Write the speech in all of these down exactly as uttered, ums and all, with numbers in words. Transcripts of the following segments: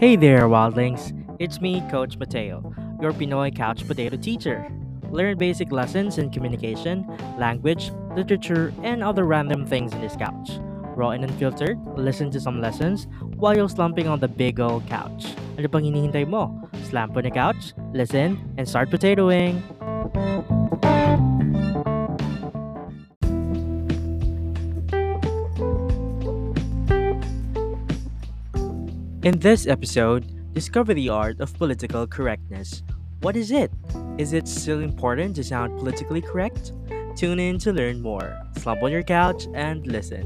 Hey there, Wildlings! It's me, Coach Mateo, your Pinoy couch potato teacher. Learn basic lessons in communication, language, literature, and other random things in this couch. Raw and unfiltered, listen to some lessons while you're slumping on the big old couch. Ano pang hinihintay mo? Slump on the couch, listen, and start potatoing! In this episode, discover the art of political correctness. What is it? Is it still important to sound politically correct? Tune in to learn more. Slump on your couch and listen.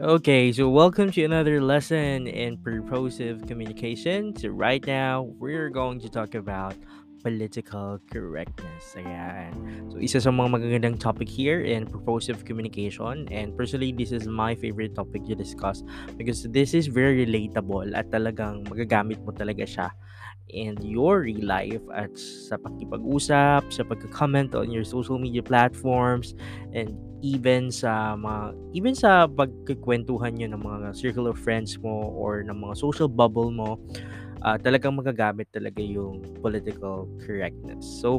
Okay, so welcome to another lesson in purposive communication. So right now, we're going to talk about political correctness. Ayan. So, isa sa mga magagandang topic here in purposive communication. And personally, this is my favorite topic to discuss because this is very relatable at talagang magagamit mo talaga siya in your real life at sa pakipag-usap, sa pagka-comment on your social media platforms, and even sa mga, even sa pagkikwentuhan nyo ng mga circle of friends mo or ng mga social bubble mo. Uh, talagang magagamit talaga yung political correctness. So,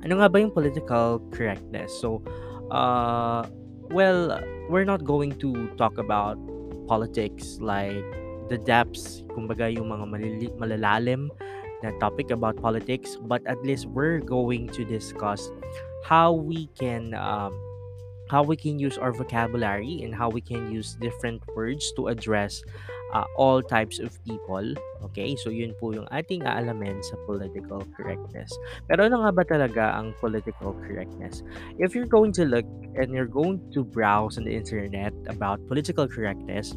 ano nga ba yung political correctness? So, uh, well, we're not going to talk about politics like the depths, kumbaga yung mga malili- malalalim na topic about politics, but at least we're going to discuss how we can um, how we can use our vocabulary and how we can use different words to address Uh, all types of people. Okay, so yun po yung ating aalamin sa political correctness. Pero ano nga ba talaga ang political correctness? If you're going to look and you're going to browse on the internet about political correctness,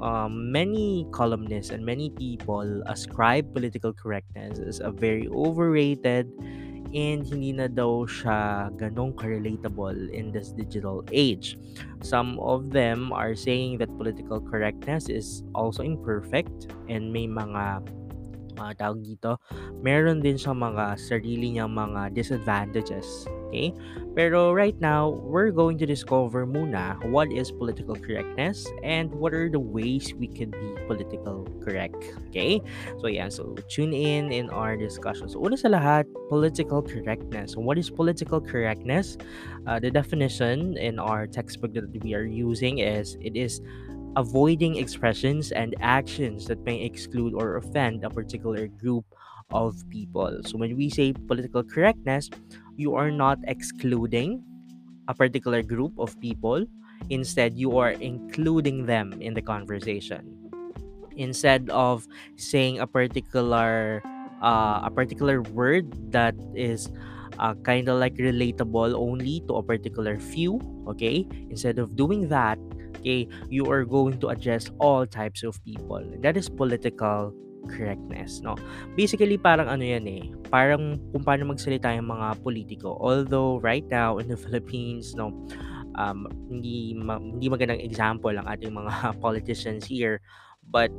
um, many columnists and many people ascribe political correctness as a very overrated and hindi na daw siya ganong ka-relatable in this digital age. Some of them are saying that political correctness is also imperfect and may mga uh, tawag dito, meron din sa mga sarili niyang mga disadvantages. Okay? Pero right now, we're going to discover muna what is political correctness and what are the ways we can be political correct. Okay? So yeah, so tune in in our discussion. So una sa lahat, political correctness. So what is political correctness? Uh, the definition in our textbook that we are using is, it is avoiding expressions and actions that may exclude or offend a particular group of people. So when we say political correctness, you are not excluding a particular group of people. Instead, you are including them in the conversation. Instead of saying a particular uh, a particular word that is uh, kind of like relatable only to a particular few, okay? Instead of doing that, okay, you are going to address all types of people. That is political correctness, no? Basically, parang ano yan eh, parang kung paano magsalita yung mga politiko. Although, right now, in the Philippines, no, um, hindi, ma- hindi magandang example ang ating mga politicians here. But,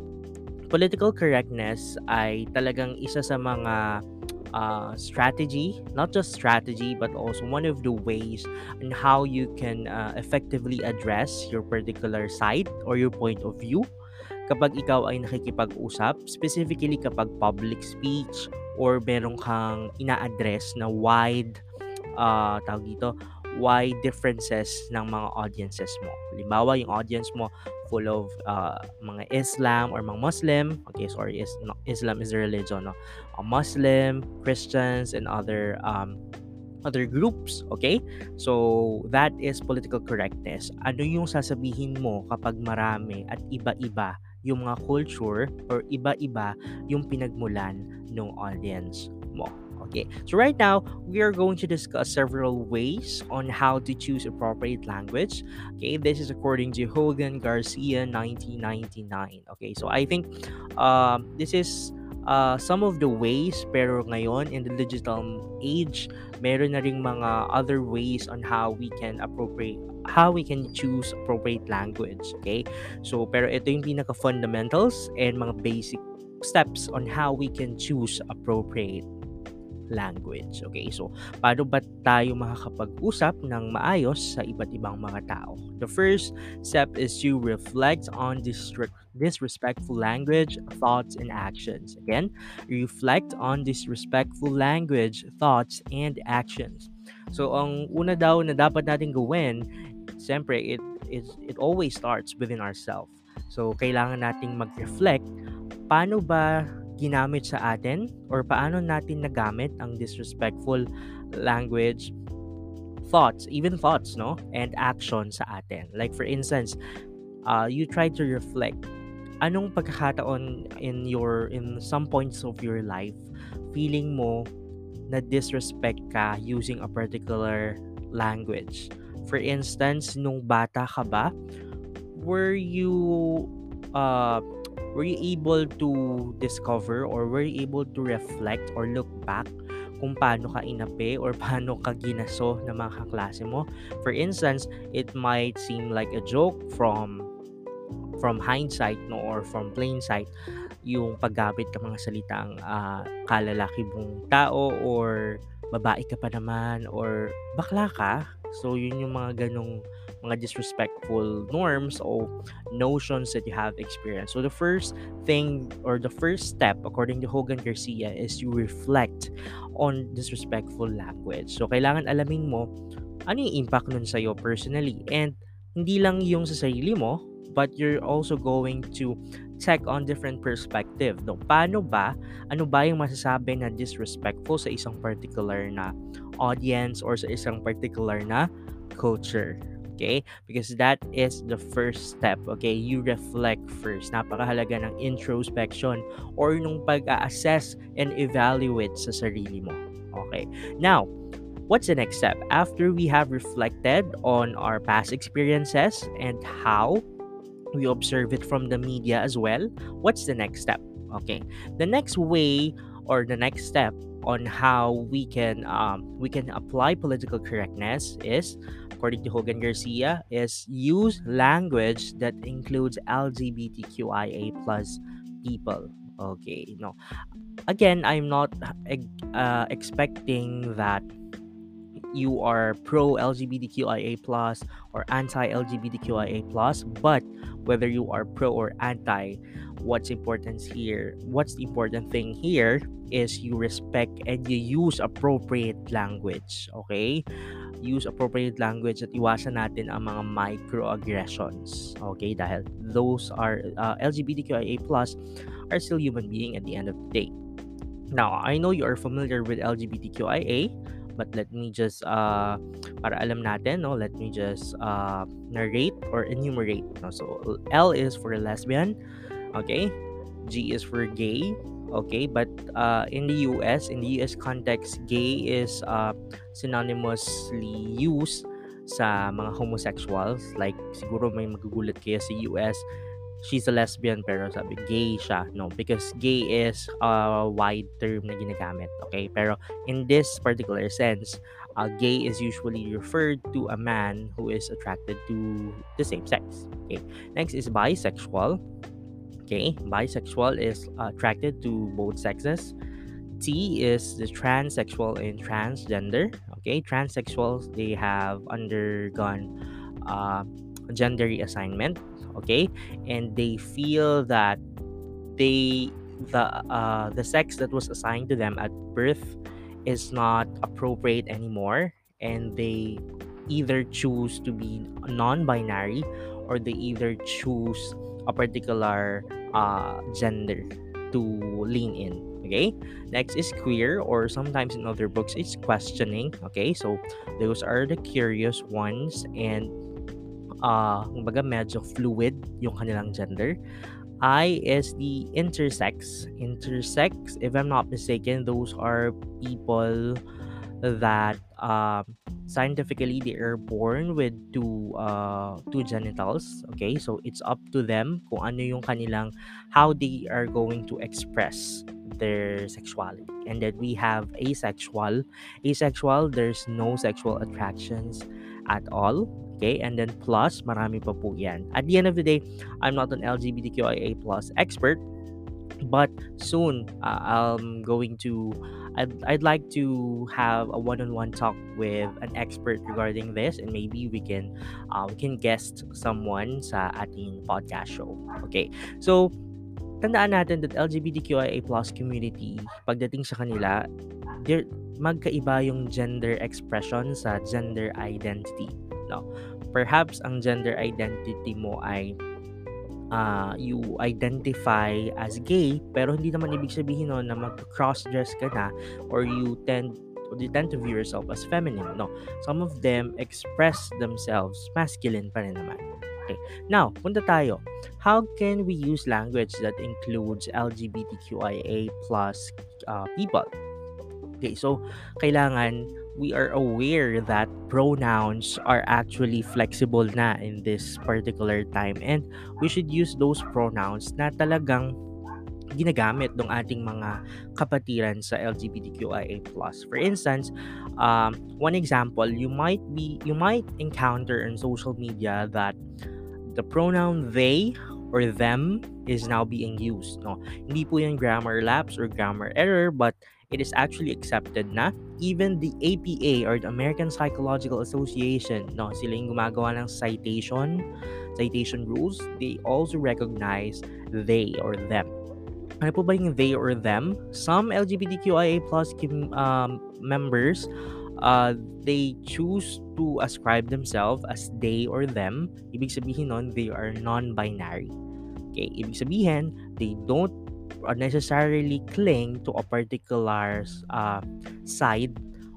political correctness ay talagang isa sa mga uh, strategy, not just strategy, but also one of the ways on how you can uh, effectively address your particular side or your point of view kapag ikaw ay nakikipag-usap, specifically kapag public speech or merong kang ina-address na wide, uh, tawag dito, wide differences ng mga audiences mo. Halimbawa, yung audience mo full of uh, mga Islam or mga Muslim, okay, sorry, is, no, Islam is a religion, no? Uh, Muslim, Christians, and other um, other groups, okay? So, that is political correctness. Ano yung sasabihin mo kapag marami at iba-iba yung mga culture or iba-iba yung pinagmulan ng audience mo, okay? So, right now, we are going to discuss several ways on how to choose appropriate language, okay? This is according to Hogan Garcia, nineteen ninety-nine, okay? So, I think uh, this is Uh, some of the ways, pero ngayon in the digital age, meron na ring mga other ways on how we can appropriate, how we can choose appropriate language, okay? So, pero ito yung pinaka-fundamentals and mga basic steps on how we can choose appropriate language. Okay, so paano ba tayo makakapag-usap ng maayos sa iba't ibang mga tao? The first step is to reflect on disrespectful language, thoughts, and actions. Again, reflect on disrespectful language, thoughts, and actions. So, ang una daw na dapat natin gawin, siyempre, it, it, it always starts within ourselves. So, kailangan nating mag-reflect, paano ba ginamit sa atin or paano natin nagamit ang disrespectful language, thoughts, even thoughts, no? And action sa atin. Like, for instance, uh, you try to reflect, anong pagkakataon in your, in some points of your life, feeling mo na disrespect ka using a particular language. For instance, nung bata ka ba, were you uh, were you able to discover or were you able to reflect or look back kung paano ka inape or paano ka ginaso ng mga kaklase mo? For instance, it might seem like a joke from from hindsight, no, or from plain sight, yung paggamit ng mga salitang uh, kalalaki mong tao or babae ka pa naman or bakla ka. So yun yung mga ganong mga disrespectful norms or notions that you have experienced. So the first thing or the first step according to Hogan Garcia is you reflect on disrespectful language. So kailangan alamin mo ano yung impact nun sa'yo personally, and hindi lang yung sa sarili mo, but you're also going to check on different perspective. No, paano ba? Ano ba yung masasabi na disrespectful sa isang particular na audience or sa isang particular na culture? Okay? Because that is the first step. Okay? You reflect first. Napakahalaga ng introspection or nung pag-assess and evaluate sa sarili mo. Okay? Now, what's the next step? After we have reflected on our past experiences and how we observe it from the media as well, what's the next step? Okay, the next way or the next step on how we can um, we can apply political correctness is, according to Hogan Garcia, is use language that includes L G B T Q I A plus people. Okay, no, again, I'm not uh, expecting that you are pro-L G B T Q I A plus, or anti-L G B T Q I A plus, but whether you are pro or anti, what's important here, what's the important thing here is you respect and you use appropriate language, okay? Use appropriate language at iwasan natin ang mga microaggressions, okay? Dahil those are, uh, L G B T Q I A plus, are still human being at the end of the day. Now, I know you are familiar with L G B T Q I A, but let me just, uh, para alam natin, no? Let me just uh, narrate or enumerate. No? So, L is for lesbian, okay? G is for gay, okay? But uh, in the U S, in the U S context, gay is uh, synonymously used sa mga homosexuals. Like, siguro may magugulat kayo sa U S, she's a lesbian pero sabi gay siya, no, because gay is a wide term na ginagamit, okay? Pero in this particular sense, uh, gay is usually referred to a man who is attracted to the same sex, okay? Next is bisexual, okay? Bisexual is uh, attracted to both sexes. T is the transsexual and transgender, okay? Transsexuals, they have undergone uh, gender reassignment, okay, and they feel that they the uh the sex that was assigned to them at birth is not appropriate anymore, and they either choose to be non-binary or they either choose a particular uh gender to lean in, okay? Next is queer, or sometimes in other books it's questioning, okay? So those are the curious ones, and Uh, kumbaga medyo fluid yung kanilang gender. I is the intersex. Intersex, if I'm not mistaken, those are people that uh, scientifically they are born with two uh, two genitals. Okay, so it's up to them kung ano yung kanilang, how they are going to express their sexuality. And then we have asexual. Asexual, there's no sexual attractions at all. Okay, and then plus, marami pa po yan. At the end of the day, I'm not an L G B T Q I A plus expert, But soon, uh, I'm going to, I'd, I'd like to have a one-on-one talk with an expert regarding this, and maybe we can, uh, we can guest someone sa ating podcast show. Okay, so, tandaan natin that L G B T Q I A plus community, pagdating sa kanila, they're, magkaiba yung gender expression sa gender identity. No? Perhaps ang gender identity mo ay Uh, you identify as gay, pero hindi naman ibig sabihin no, na mag-cross-dress ka na, or you tend or you tend to view yourself as feminine. No, some of them express themselves masculine pa rin naman. Okay. Now, punta tayo. How can we use language that includes L G B T Q I A plus uh, people? Okay, so kailangan we are aware that pronouns are actually flexible na in this particular time, and we should use those pronouns na talagang ginagamit ng ating mga kapatiran sa L G B T Q I A plus. For instance, um, one example, you might be you might encounter on social media that the pronoun they or them is now being used. No, hindi po yung grammar lapse or grammar error, but it is actually accepted na. Even the A P A or the American Psychological Association, no, sila yung gumagawa ng citation, citation rules. They also recognize they or them. Ano po ba yung they or them? Some L G B T Q I A plus um, members, uh, they choose to ascribe themselves as they or them. Ibig sabihin nun, they are non-binary. Okay, ibig sabihin, they don't or necessarily cling to a particular uh, side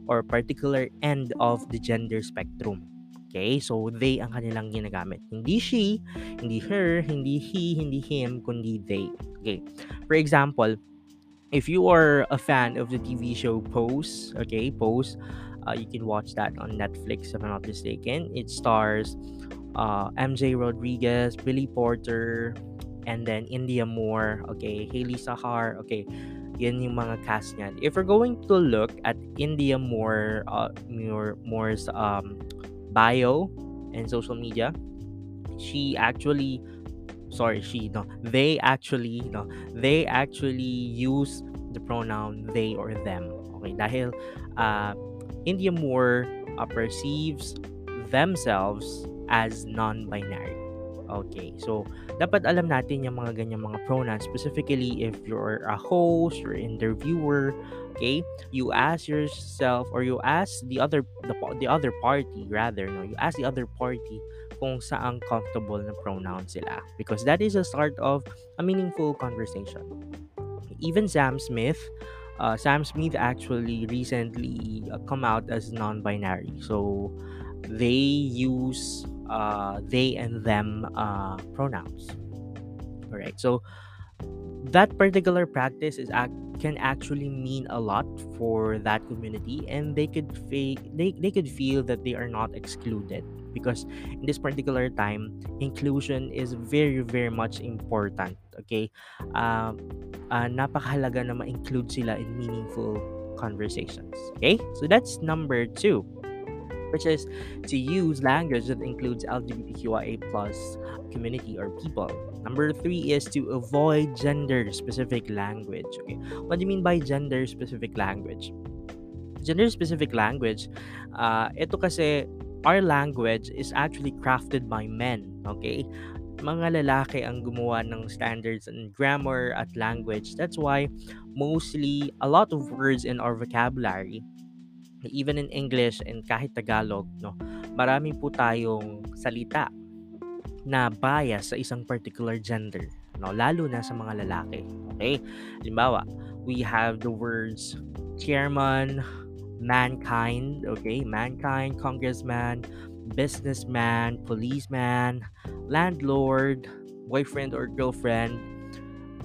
or particular end of the gender spectrum. Okay, so they ang kanilang ginagamit. Hindi she, hindi her, hindi he, hindi him, kundi they. Okay, for example, if you are a fan of the T V show Pose, okay, Pose, uh, you can watch that on Netflix if I'm not mistaken. It stars uh, M J Rodriguez, Billy Porter, and then India Moore, okay, Hailey Sahar, okay, yun yung mga cast niyan. If you're going to look at India Moore, uh, Moore Moore's um, bio and social media, she actually, sorry, she, no, they actually, no, they actually use the pronoun they or them, okay, dahil uh, India Moore uh, perceives themselves as non-binary. Okay, so dapat alam natin yung mga ganyang mga pronouns, specifically if you're a host or interviewer. Okay, you ask yourself or you ask the other the, the other party rather no you ask the other party kung saan comfortable na pronoun sila, because that is the start of a meaningful conversation. Even Sam Smith uh, Sam Smith actually recently uh, come out as non-binary, so they use uh, they and them uh, pronouns. Alright, so that particular practice is act- can actually mean a lot for that community, and they could fe- they they could feel that they are not excluded, because in this particular time, inclusion is very very much important. Okay, uh, uh, napakahalaga na ma-include sila in meaningful conversations. Okay, so that's number two, which is to use language that includes L G B T Q I A plus community or people. Number three is to avoid gender-specific language. Okay, what do you mean by gender-specific language? Gender-specific language, uh, ito kasi, our language is actually crafted by men. Okay? Mga lalaki ang gumawa ng standards and grammar at language. That's why mostly a lot of words in our vocabulary, even in English and kahit Tagalog, no, marami po tayong salita na bias sa isang particular gender, no, lalo na sa mga lalaki. Okay, halimbawa, we have the words chairman, mankind, okay, mankind, congressman, businessman, policeman, landlord, boyfriend or girlfriend,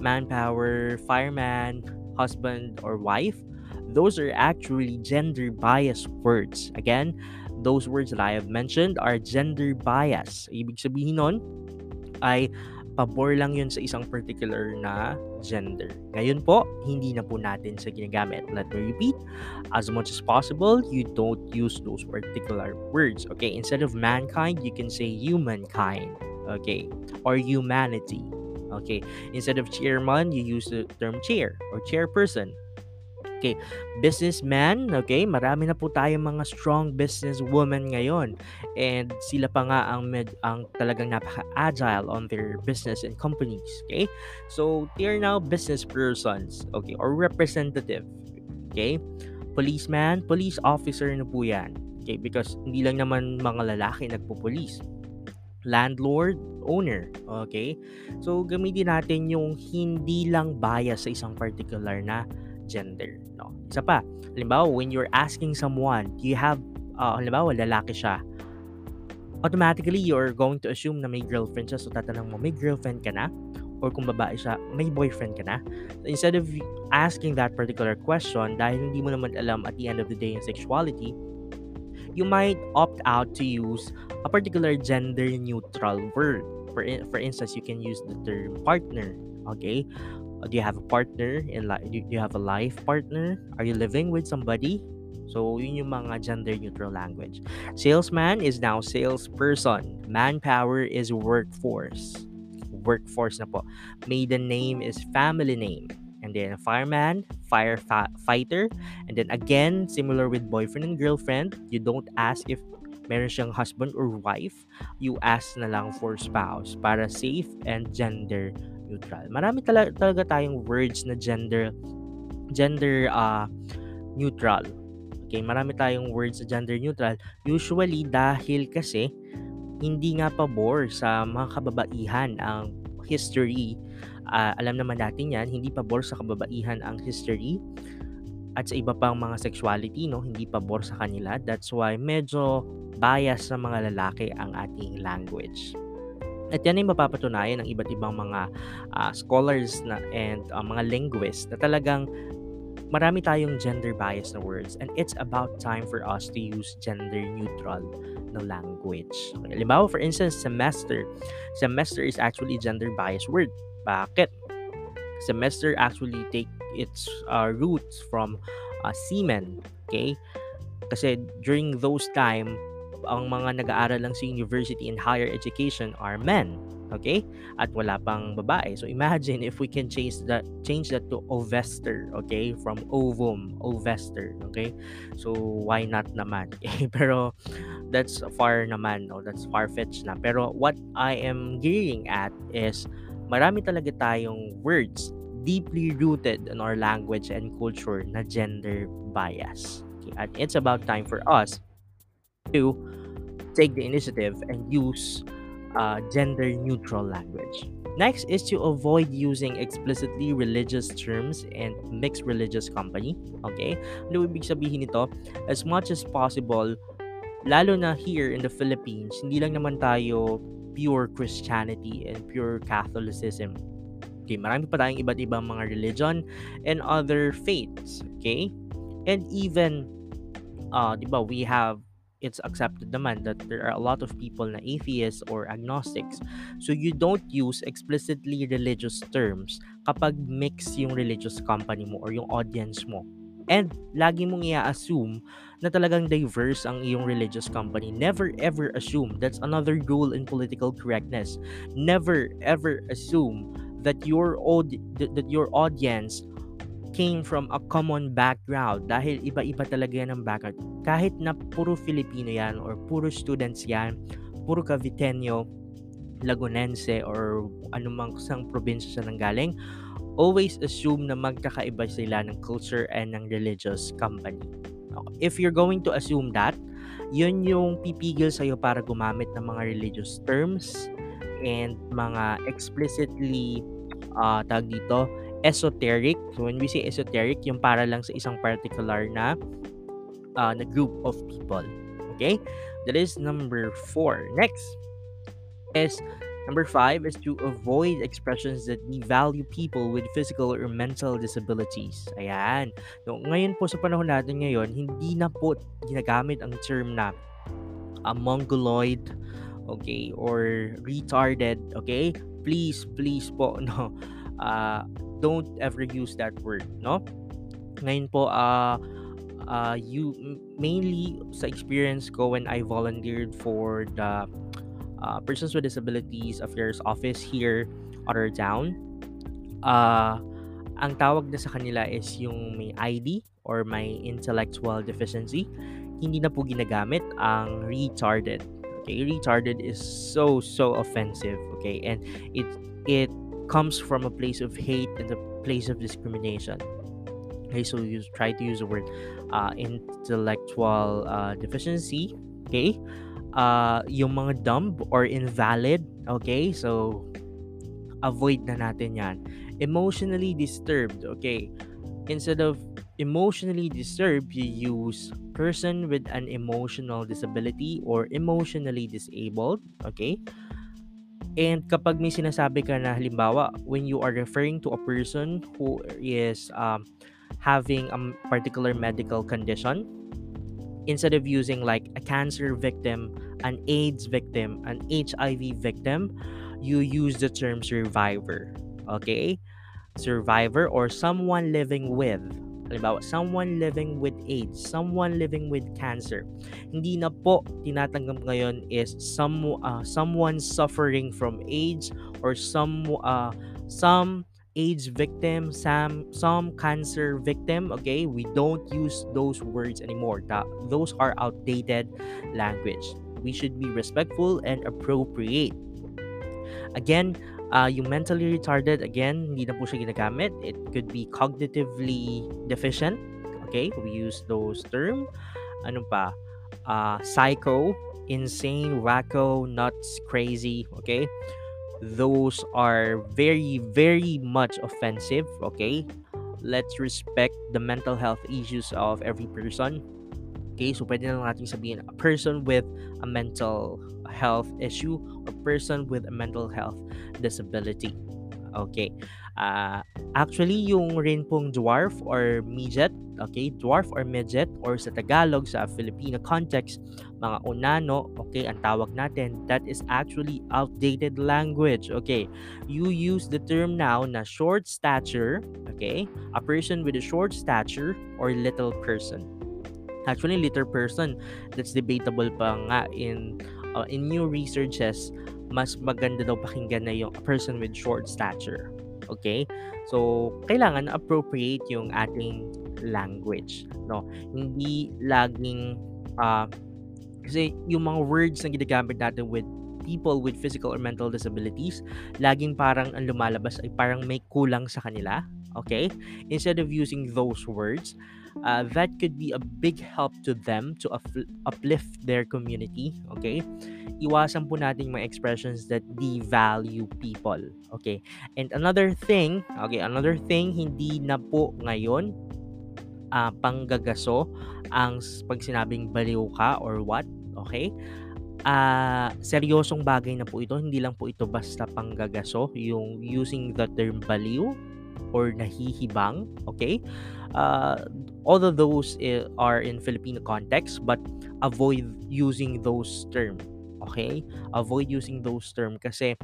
manpower, fireman, husband or wife. Those are actually gender-biased words. Again, those words that I have mentioned are gender-biased. Ibig sabihin nun ay pabor lang yun sa isang particular na gender. Ngayon po, hindi na po natin sa ginagamit. Let me repeat, as much as possible, you don't use those particular words. Okay, instead of mankind, you can say humankind. Okay, or humanity. Okay. Instead of chairman, you use the term chair or chairperson. Okay, businessman, okay, marami na po tayong mga strong businesswomen ngayon. And sila pa nga ang, med, ang talagang napaka-agile on their business and companies, okay? So, they are now business persons, okay, or representative, okay? Policeman, police officer na po yan, okay? Because hindi lang naman mga lalaki nagpo-police. Landlord, owner, okay? So, gamitin natin yung hindi lang bias sa isang particular na gender, no? Isa pa, halimbawa, when you're asking someone, do you have, uh, halimbawa, lalaki siya, automatically, you're going to assume na may girlfriend siya, so tatanong mo, may girlfriend ka na? Or kung babae siya, may boyfriend ka na? So instead of asking that particular question, dahil hindi mo naman alam at the end of the day yung sexuality, you might opt out to use a particular gender-neutral word. For, for instance, you can use the term partner, okay? Do you have a partner in life? Do you have a life partner? Are you living with somebody? So, yun yung mga gender-neutral language. Salesman is now salesperson. Manpower is workforce. Workforce na po. Maiden name is family name. And then fireman, firefighter. And then again, similar with boyfriend and girlfriend, you don't ask if meron siyang husband or wife. You ask na lang for spouse para safe and gender neutral. Marami tala- talaga tayong words na gender gender uh, neutral. Okay, marami tayong words na gender neutral. Usually dahil kasi hindi nga pabor sa mga kababaihan ang history. Uh, alam naman natin 'yan, hindi pabor sa kababaihan ang history at sa iba pang mga sexuality, no, hindi pabor sa kanila. That's why medyo bias sa mga lalaki ang ating language. At yan ay mapapatunayan ng iba't ibang mga uh, scholars na and uh, mga linguists na talagang marami tayong gender bias na words, and it's about time for us to use gender neutral na language. Okay. Halimbawa, for instance, semester. Semester is actually gender bias word. Bakit? Semester actually take its uh, roots from uh, semen, okay? Kasi during those time, ang mga nag-aaral lang sa university and higher education are men, okay? At wala pang babae. So imagine if we can change that change that to ovester, okay? From ovum, ovester, okay? So why not naman? Okay? Pero that's far naman, no? That's far-fetched na. Pero what I am gearing at is marami talaga tayong words deeply rooted in our language and culture na gender bias. Okay? At it's about time for us to take the initiative and use uh, gender-neutral language. Next is to avoid using explicitly religious terms and mixed religious company. Okay? Ano ibig sabihin nito? As much as possible, lalo na here in the Philippines, hindi lang naman tayo pure Christianity and pure Catholicism. Okay, marami pa tayong iba't ibang mga religion and other faiths. Okay? And even, uh, di ba, we have it's accepted naman that there are a lot of people na atheists or agnostics. So you don't use explicitly religious terms kapag mix yung religious company mo or yung audience mo. And lagi mong i-assume na talagang diverse ang iyong religious company. Never ever assume. That's another rule in political correctness. Never ever assume that your od- that your audience came from a common background dahil iba-iba talaga yan ang background. Kahit na puro Filipino yan or puro students yan, puro Caviteño, Lagunense or anumang isang probinsya siya nanggaling, always assume na magkakaiba sila ng culture and ng religious company. If you're going to assume that, yun yung pipigil sa'yo para gumamit ng mga religious terms and mga explicitly uh, tawag dito, esoteric. So when we say esoteric, yung para lang sa isang particular na uh, na group of people. Okay? That is number four. Next is number five is to avoid expressions that devalue people with physical or mental disabilities. Ayan. So, ngayon po sa panahon natin ngayon, hindi na po ginagamit ang term na uh, mongoloid, okay, or retarded, okay? Please, please po, no. Uh, don't ever use that word, no? Ngayon po, uh, uh, you, mainly sa experience ko when I volunteered for the uh, Persons with Disabilities Affairs Office here or down. Uh, ang tawag na sa kanila is yung may I D or may intellectual deficiency. Hindi na po ginagamit ang retarded. Okay, retarded is so, so offensive. Okay, and it it comes from a place of hate and a place of discrimination. Okay, so you try to use the word uh, intellectual uh, deficiency. Okay, uh, yung mga dumb or invalid. Okay, so avoid na natin yan. Emotionally disturbed. Okay, instead of emotionally disturbed, you use person with an emotional disability or emotionally disabled. Okay, and kapag may sinasabi ka na, halimbawa when you are referring to a person who is um, having a particular medical condition, instead of using like a cancer victim, an AIDS victim, an H I V victim, you use the term survivor. Okay, survivor or someone living with, halimbawa, someone living with AIDS, someone living with cancer. Hindi na po tinatanggap ngayon is some uh, someone suffering from AIDS or some uh, some AIDS victim, some some cancer victim. Okay, we don't use those words anymore. That, those are outdated language. We should be respectful and appropriate. Again, Uh, yung mentally retarded, again, hindi na po siya ginagamit. It could be cognitively deficient. Okay, we use those terms. Ano pa? Uh, psycho, insane, wacko, nuts, crazy. Okay, those are very, very much offensive. Okay, let's respect the mental health issues of every person. Okay, so pwede na lang natin sabihin a person with a mental health issue or person with a mental health disability. Okay. Uh, actually, yung rin pong dwarf or midget, okay, dwarf or midget or sa Tagalog, sa Filipino context, mga unano, okay, ang tawag natin, that is actually outdated language. Okay, you use the term now na short stature, okay, a person with a short stature or little person. Actually, little person, that's debatable pa nga in uh, in new researches. Mas maganda daw pakinggan na yung person with short stature. Okay? So, kailangan appropriate yung ating language, no? Hindi laging uh, kasi yung mga words na ginagamit natin with people with physical or mental disabilities, laging parang ang lumalabas ay parang may kulang sa kanila. Okay? Instead of using those words, Uh, that could be a big help to them to up- uplift their community. Okay, iwasan po natin mga expressions that devalue people. Okay, and another thing, okay, another thing, hindi na po ngayon uh, panggagaso ang pag sinabing baliw ka or what. Okay, uh, seryosong bagay na po ito, hindi lang po ito basta panggagaso yung using the term baliw or nahihibang. Okay, uh, all of those are in Filipino context, but avoid using those terms. Okay, avoid using those terms kasi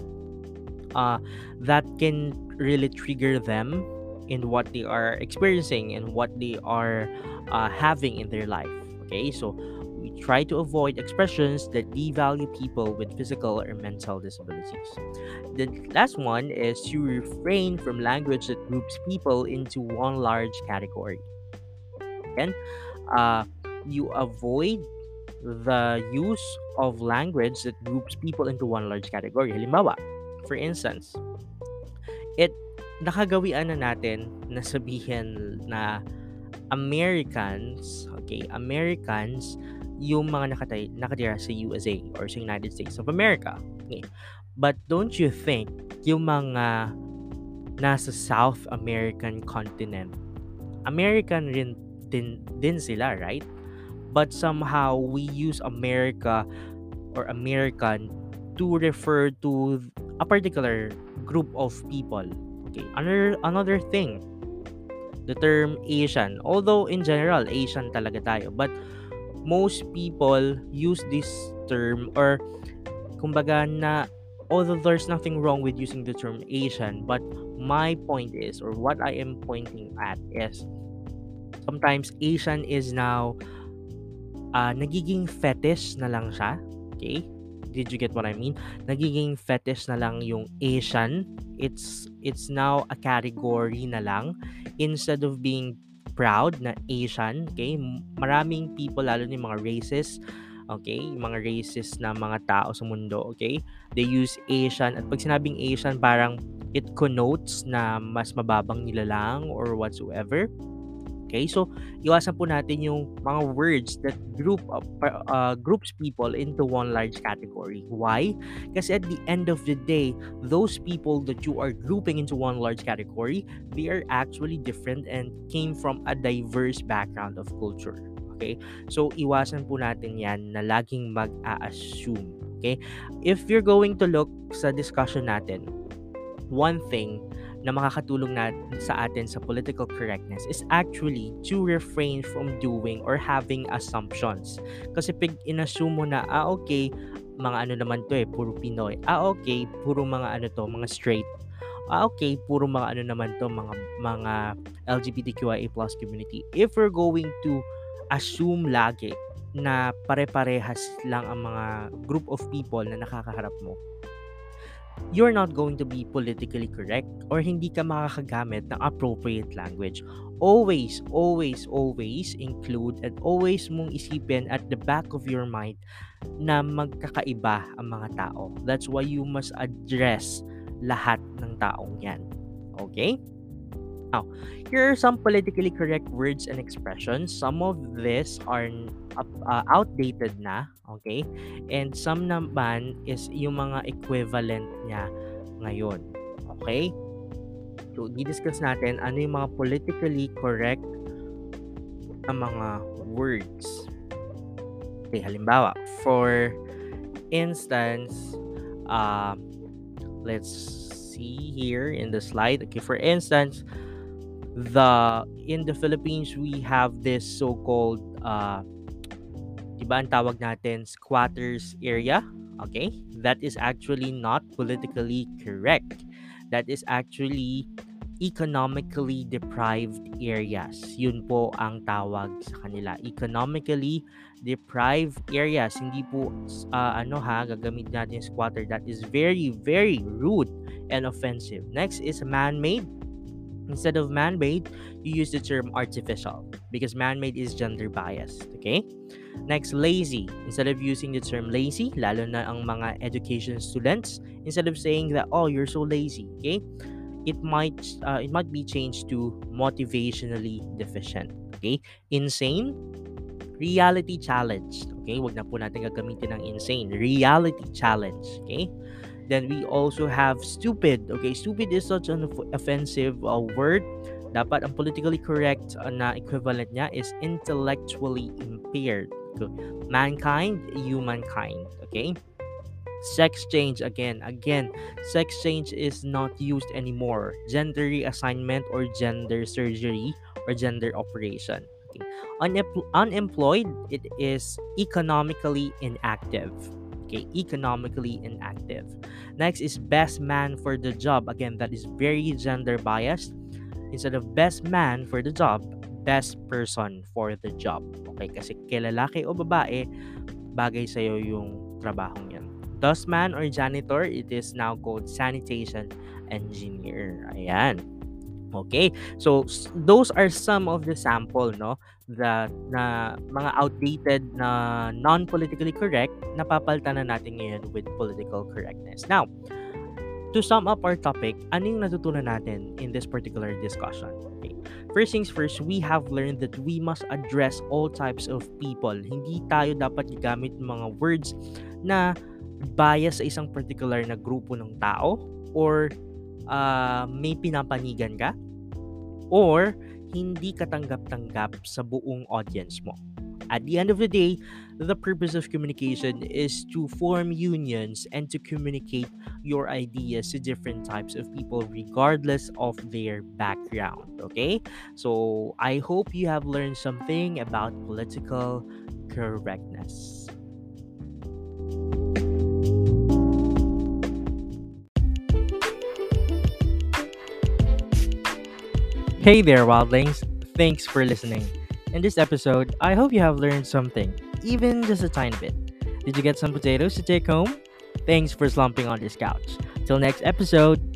uh, that can really trigger them in what they are experiencing and what they are uh, having in their life. Okay, so we try to avoid expressions that devalue people with physical or mental disabilities. The last one is to refrain from language that groups people into one large category. Again, uh, you avoid the use of language that groups people into one large category. Halimbawa, for instance, it nakagawian na natin na sabihin na Americans, okay, Americans yung mga nakatay, nakatira sa U S A or sa United States of America. Okay. But don't you think yung mga nasa South American continent, American rin din, din sila, right? But somehow we use America or American to refer to a particular group of people. Okay. Another, another thing, the term Asian. Although in general, Asian talaga tayo. But most people use this term or kumbaga na, although there's nothing wrong with using the term Asian, but my point is, or what I am pointing at is, sometimes Asian is now uh, nagiging fetish na lang siya. Okay, Did you get what I mean? Nagiging fetish na lang yung Asian. It's it's now a category na lang. Instead of being proud na Asian, okay? Maraming people, lalo na yung mga racists, okay? Yung mga racist na mga tao sa mundo, okay? They use Asian. At pag sinabing Asian, parang it connotes na mas mababang nilalang or whatsoever. Okay, so iwasan po natin yung mga words that group uh, uh, groups people into one large category. Why? Kasi at the end of the day, those people that you are grouping into one large category, they are actually different and came from a diverse background of culture. Okay? So iwasan po natin yan na laging mag-a-assume. Okay? If you're going to look sa discussion natin, one thing na makakatulong natin sa atin sa political correctness is actually to refrain from doing or having assumptions. Kasi pag inassume mo na, ah okay, mga ano naman to eh, puro Pinoy. Ah okay, puro mga ano to, mga straight. Ah okay, puro mga ano naman to, mga mga L G B T Q I A plus community. If we're going to assume lagi na pare-parehas lang ang mga group of people na nakakaharap mo, you're not going to be politically correct or hindi ka makakagamit ng appropriate language. Always, always, always include at always mong isipin at the back of your mind na magkakaiba ang mga tao. That's why you must address lahat ng taong yan. Okay? Now, here are some politically correct words and expressions. Some of these are uh, outdated na, okay? And some naman is yung mga equivalent niya ngayon, okay? So, di-discuss natin ano yung mga politically correct na mga words. Okay, halimbawa, for instance, uh, let's see here in the slide. Okay, for instance, The in the Philippines we have this so-called uh diba ang tawag natin squatters area, okay? That is actually not politically correct. That is actually economically deprived areas. Yun po ang tawag sa kanila. Economically deprived areas. Hindi po uh, ano ha, gagamit natin yung squatter. That is very very rude and offensive. Next is man-made. Instead of man-made, you use the term artificial because man-made is gender-biased, okay? Next, lazy. Instead of using the term lazy, lalo na ang mga education students, instead of saying that, oh, you're so lazy, okay? It might, uh, it might be changed to motivationally deficient, okay? Insane, reality challenge, okay? Huwag na po natin gagamitin ng insane. Reality challenge, okay? Then we also have stupid. Okay, stupid is such an offensive uh, word. Dapat ang politically correct uh, na equivalent niya is intellectually impaired. Okay. Mankind, humankind. Okay? Sex change, again. Again, sex change is not used anymore. Gender reassignment or gender surgery or gender operation. Okay. Unempl- unemployed, it is economically inactive. Okay, economically inactive. Next is best man for the job. Again, that is very gender biased. Instead of best man for the job, best person for the job. Okay, kasi kay lalaki o babae, bagay sa'yo yung trabahong yan. Dustman or janitor, it is now called sanitation engineer. Ayan. Okay, so those are some of the sample, no, the na mga outdated na non-politically correct na papalitan na natin ngayon with political correctness. Now, to sum up our topic, ano yung natutunan natin in this particular discussion? Okay. First things first, we have learned that we must address all types of people. Hindi tayo dapat gagamit mga words na bias sa isang particular na grupo ng tao or Uh, may pinapanigan ka or hindi katanggap-tanggap sa buong audience mo. At the end of the day, the purpose of communication is to form unions and to communicate your ideas to different types of people regardless of their background. Okay? So, I hope you have learned something about political correctness. Hey there, Wildlings! Thanks for listening. In this episode, I hope you have learned something, even just a tiny bit. Did you get some potatoes to take home? Thanks for slumping on this couch. Till next episode.